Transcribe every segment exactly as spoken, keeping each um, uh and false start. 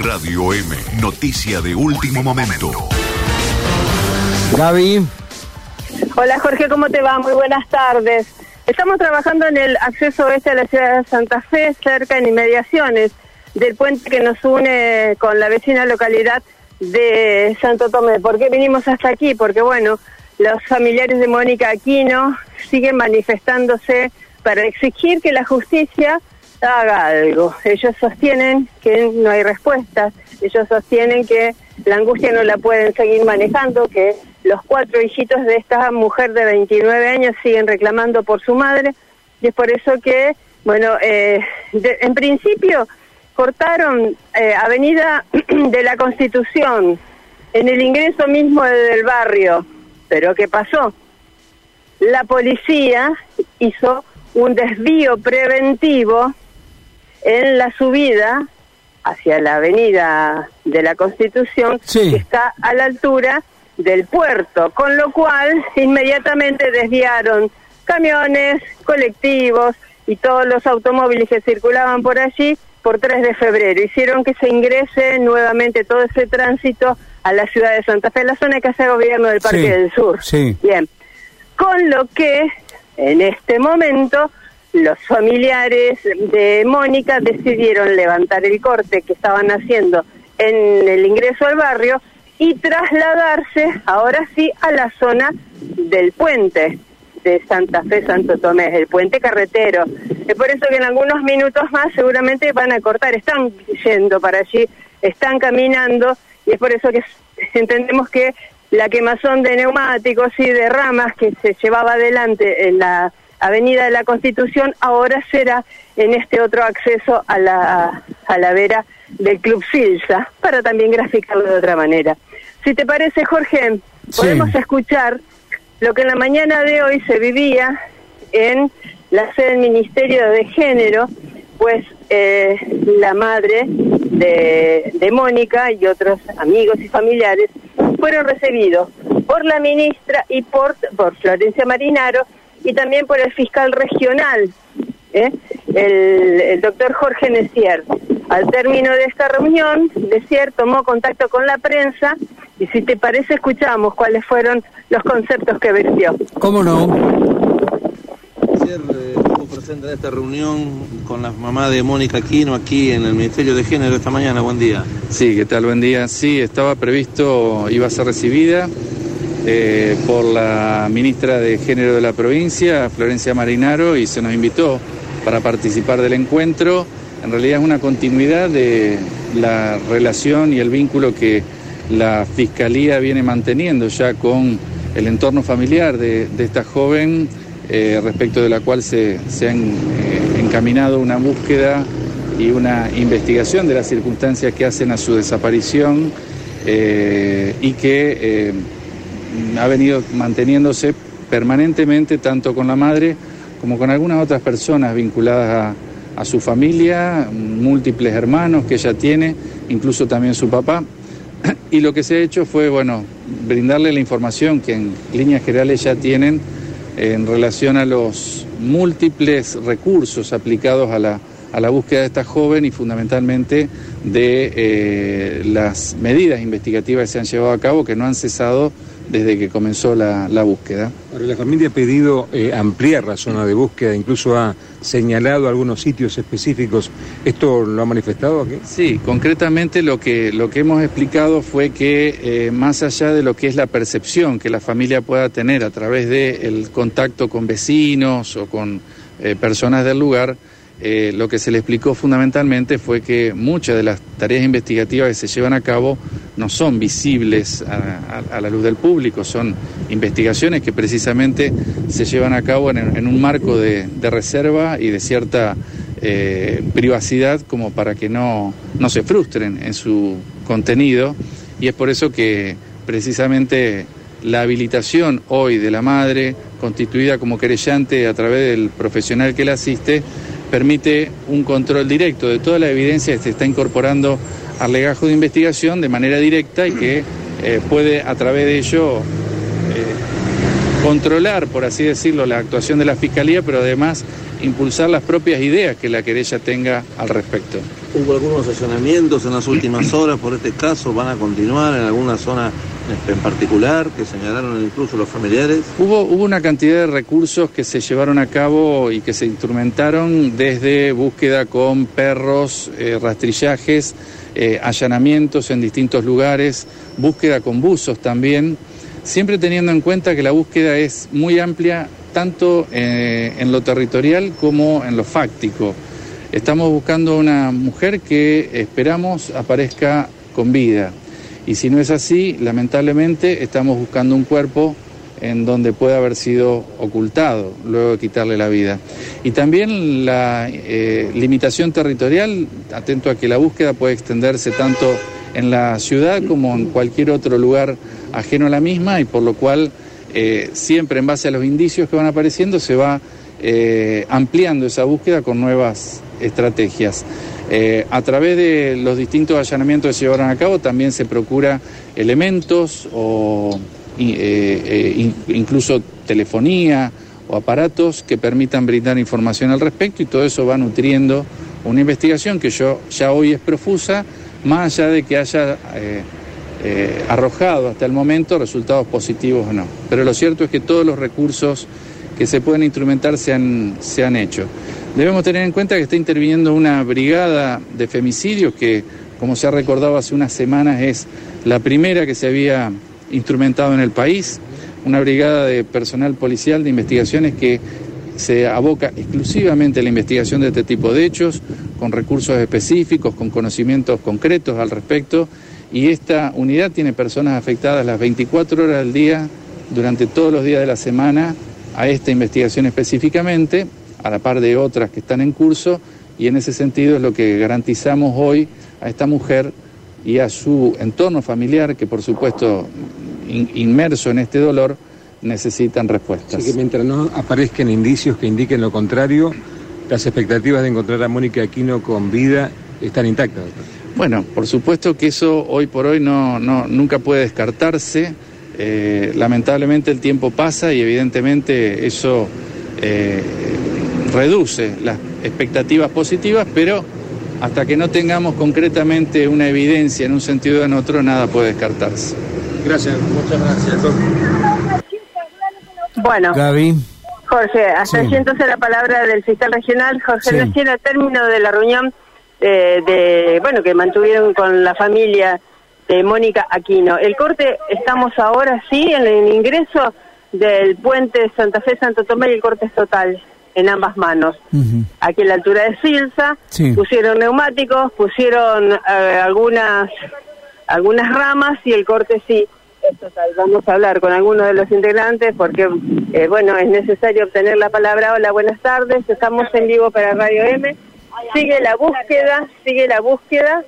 Radio M, noticia de último momento. Gaby. Hola Jorge, ¿cómo te va? Muy buenas tardes. Estamos trabajando en el acceso oeste a la ciudad de Santa Fe, cerca en inmediaciones del puente que nos une con la vecina localidad de Santo Tomé. ¿Por qué vinimos hasta aquí? Porque bueno, los familiares de Mónica Aquino siguen manifestándose para exigir que la justicia haga algo. Ellos sostienen que no hay respuestas, ellos sostienen que la angustia no la pueden seguir manejando, que los cuatro hijitos de esta mujer de veintinueve años siguen reclamando por su madre, y es por eso que, bueno, eh, de, en principio cortaron eh, Avenida de la Constitución, en el ingreso mismo del barrio, pero ¿qué pasó? La policía hizo un desvío preventivo en la subida hacia la Avenida de la Constitución, sí, que está a la altura del puerto, con lo cual inmediatamente desviaron camiones, colectivos y todos los automóviles que circulaban por allí por tres de febrero. Hicieron que se ingrese nuevamente todo ese tránsito a la ciudad de Santa Fe, la zona que hace el gobierno del Parque, sí, del Sur. Sí. Bien. Con lo que en este momento los familiares de Mónica decidieron levantar el corte que estaban haciendo en el ingreso al barrio y trasladarse, ahora sí, a la zona del puente de Santa Fe, Santo Tomé, el puente carretero. Es por eso que en algunos minutos más seguramente van a cortar, están yendo para allí, están caminando, y es por eso que entendemos que la quemazón de neumáticos y de ramas que se llevaba adelante en la Avenida de la Constitución ahora será en este otro acceso a la, a la vera del Club Cilsa, para también graficarlo de otra manera. Si te parece, Jorge, podemos, sí, escuchar lo que en la mañana de hoy se vivía en la sede del Ministerio de Género, pues eh, la madre de, de Mónica y otros amigos y familiares fueron recibidos por la ministra y por, por Florencia Marinaro y también por el fiscal regional, ¿eh? el, el doctor Jorge Necier. Al término de esta reunión, Necier tomó contacto con la prensa y si te parece escuchamos cuáles fueron los conceptos que vertió. ¿Cómo no? Necier eh, estuvo presente en esta reunión con la mamá de Mónica Aquino aquí en el Ministerio de Género esta mañana. Buen día. Sí, ¿qué tal? Buen día. Sí, estaba previsto, iba a ser recibida Eh, por la ministra de Género de la provincia, Florencia Marinaro, y se nos invitó para participar del encuentro. En realidad es una continuidad de la relación y el vínculo que la Fiscalía viene manteniendo ya con el entorno familiar de, de esta joven, eh, respecto de la cual se, se han eh, encaminado una búsqueda y una investigación de las circunstancias que hacen a su desaparición, eh, y que... Eh, ha venido manteniéndose permanentemente tanto con la madre como con algunas otras personas vinculadas a, a su familia, múltiples hermanos que ella tiene, incluso también su papá. Y lo que se ha hecho fue, bueno, brindarle la información que en líneas generales ya tienen en relación a los múltiples recursos aplicados a la, a la búsqueda de esta joven y fundamentalmente de eh, las medidas investigativas que se han llevado a cabo, que no han cesado desde que comenzó la, la búsqueda. Ahora, la familia ha pedido eh, ampliar la zona de búsqueda, incluso ha señalado algunos sitios específicos. ¿Esto lo ha manifestado aquí? Sí, concretamente lo que, lo que hemos explicado fue que eh, más allá de lo que es la percepción que la familia pueda tener a través del contacto con vecinos o con eh, personas del lugar, eh, lo que se le explicó fundamentalmente fue que muchas de las tareas investigativas que se llevan a cabo no son visibles a, a, a la luz del público, son investigaciones que precisamente se llevan a cabo en, en un marco de, de reserva y de cierta eh, privacidad, como para que no, no se frustren en su contenido, y es por eso que precisamente la habilitación hoy de la madre, constituida como querellante a través del profesional que la asiste, permite un control directo de toda la evidencia que se está incorporando al legajo de investigación de manera directa y que eh, puede a través de ello eh, controlar, por así decirlo, la actuación de la Fiscalía, pero además impulsar las propias ideas que la querella tenga al respecto. Hubo algunos allanamientos en las últimas horas por este caso, van a continuar en alguna zona en particular que señalaron incluso los familiares. Hubo, hubo una cantidad de recursos que se llevaron a cabo y que se instrumentaron desde búsqueda con perros, eh, rastrillajes, eh, allanamientos en distintos lugares, búsqueda con buzos también, siempre teniendo en cuenta que la búsqueda es muy amplia tanto eh, en lo territorial como en lo fáctico. Estamos buscando una mujer que esperamos aparezca con vida. Y si no es así, lamentablemente estamos buscando un cuerpo en donde pueda haber sido ocultado luego de quitarle la vida. Y también la eh, limitación territorial, atento a que la búsqueda puede extenderse tanto en la ciudad como en cualquier otro lugar ajeno a la misma, y por lo cual eh, siempre en base a los indicios que van apareciendo se va eh, ampliando esa búsqueda con nuevas estrategias. Eh, a través de los distintos allanamientos que se llevaron a cabo también se procura elementos o eh, eh, incluso telefonía o aparatos que permitan brindar información al respecto, y todo eso va nutriendo una investigación que yo ya hoy es profusa, más allá de que haya eh, eh, arrojado hasta el momento resultados positivos o no. Pero lo cierto es que todos los recursos que se pueden instrumentar se han, se han hecho. Debemos tener en cuenta que está interviniendo una brigada de femicidios que, como se ha recordado hace unas semanas, es la primera que se había instrumentado en el país, una brigada de personal policial de investigaciones que se aboca exclusivamente a la investigación de este tipo de hechos, con recursos específicos, con conocimientos concretos al respecto, y esta unidad tiene personas afectadas las veinticuatro horas del día, durante todos los días de la semana, a esta investigación específicamente, a la par de otras que están en curso, y en ese sentido es lo que garantizamos hoy a esta mujer y a su entorno familiar, que por supuesto, in, inmerso en este dolor, necesitan respuestas. Así que mientras no aparezcan indicios que indiquen lo contrario, las expectativas de encontrar a Mónica Aquino con vida están intactas, doctor. Bueno, por supuesto que eso hoy por hoy no, no, nunca puede descartarse. Eh, lamentablemente el tiempo pasa y evidentemente eso eh, reduce las expectativas positivas, pero hasta que no tengamos concretamente una evidencia en un sentido o en otro, nada puede descartarse. Gracias, muchas gracias. Bueno, Gaby. Jorge, hasta allí sí. Entonces la palabra del fiscal regional, Jorge Necier, sí. Al término de la reunión eh, de bueno que mantuvieron con la familia de Mónica Aquino. El corte, estamos ahora sí en el ingreso del puente Santa Fe, Santo Tomé, y el corte es total en ambas manos. Uh-huh. Aquí en la altura de Cilsa, sí. Pusieron neumáticos, pusieron eh, algunas algunas ramas y el corte sí es total. Vamos a hablar con algunos de los integrantes porque, eh, bueno, es necesario obtener la palabra. Hola, buenas tardes, estamos en vivo para Radio M. Sigue la búsqueda, sigue la búsqueda,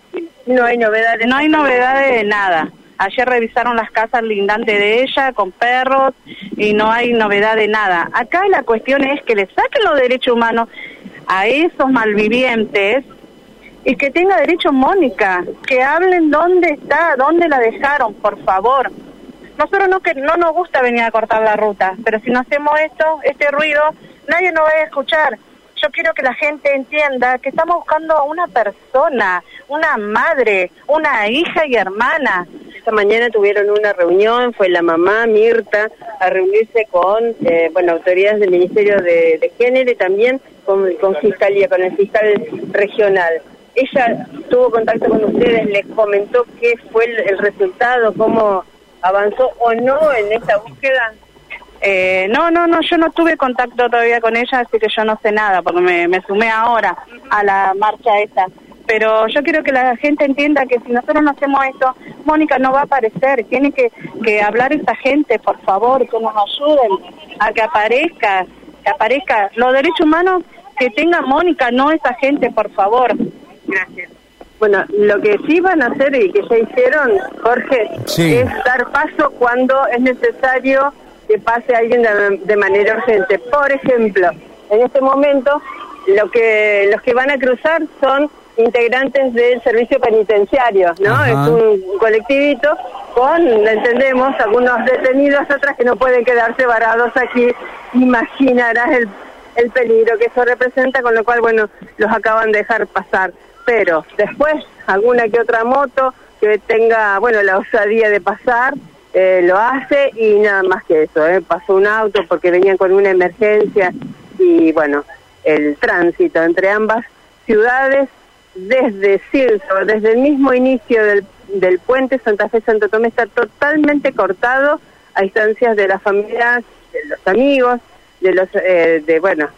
no hay novedades. No hay novedades de nada. Ayer revisaron las casas lindantes de ella con perros y no hay novedad de nada. Acá la cuestión es que le saquen los derechos humanos a esos malvivientes y que tenga derecho Mónica, que hablen dónde está, dónde la dejaron, por favor. Nosotros no, que no nos gusta venir a cortar la ruta, pero si no hacemos esto, este ruido, nadie nos va a escuchar. Yo quiero que la gente entienda que estamos buscando a una persona, una madre, una hija y hermana. Esta mañana tuvieron una reunión, fue la mamá Mirta a reunirse con eh, bueno, autoridades del Ministerio de, de Género y también con, con Fiscalía, con el fiscal regional. Ella tuvo contacto con ustedes, les comentó qué fue el, el resultado, cómo avanzó o no en esta búsqueda. Eh, no, no, no, yo no tuve contacto todavía con ella, así que yo no sé nada, porque me, me sumé ahora a la marcha esta. Pero yo quiero que la gente entienda que si nosotros no hacemos esto, Mónica no va a aparecer. Tiene que, que hablar esta gente, por favor, que nos ayuden a que aparezca, que aparezca. Los derechos humanos que tenga Mónica, no esa gente, por favor. Gracias. Bueno, lo que sí van a hacer y que ya hicieron, Jorge, sí. Es dar paso cuando es necesario que pase a alguien de, de manera urgente. Por ejemplo, en este momento lo que los que van a cruzar son integrantes del servicio penitenciario, ¿no? Ajá. Es un colectivito con, entendemos, algunos detenidos, otras que no pueden quedarse varados aquí. Imaginarás el, el peligro que eso representa, con lo cual, bueno, los acaban de dejar pasar. espero. Después, alguna que otra moto que tenga, bueno, la osadía de pasar, eh, lo hace y nada más que eso. Eh. Pasó un auto porque venían con una emergencia y, bueno, el tránsito entre ambas ciudades desde Cilsa, desde el mismo inicio del, del puente Santa Fe-Santo Tomé está totalmente cortado a instancias de las familias, de los amigos, de los, eh, de, bueno,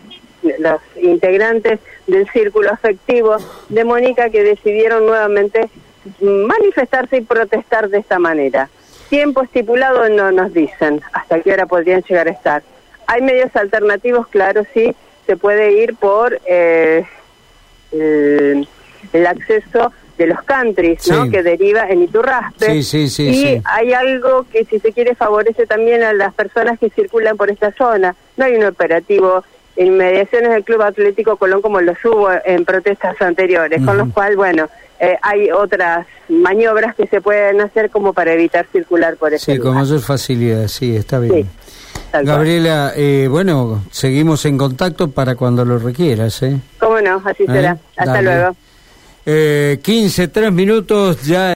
los integrantes del círculo afectivo de Mónica que decidieron nuevamente manifestarse y protestar de esta manera. Tiempo estipulado no nos dicen hasta qué hora podrían llegar a estar. Hay medios alternativos, claro, sí, se puede ir por eh, el, el acceso de los countries, ¿no? Sí. Que deriva en Iturraspe. Sí, sí, sí, y sí. Hay algo que, si se quiere, favorece también a las personas que circulan por esta zona. No hay un operativo en mediaciones del Club Atlético Colón como los hubo en protestas anteriores, uh-huh. Con lo cual, bueno, eh, hay otras maniobras que se pueden hacer como para evitar circular por ese sí, lugar. Con mayor facilidad, sí, está bien. Sí, Gabriela, eh, bueno, seguimos en contacto para cuando lo requieras, ¿eh? Cómo no, así ¿Eh? será. Hasta Dale. luego. Eh, quince, tres minutos ya.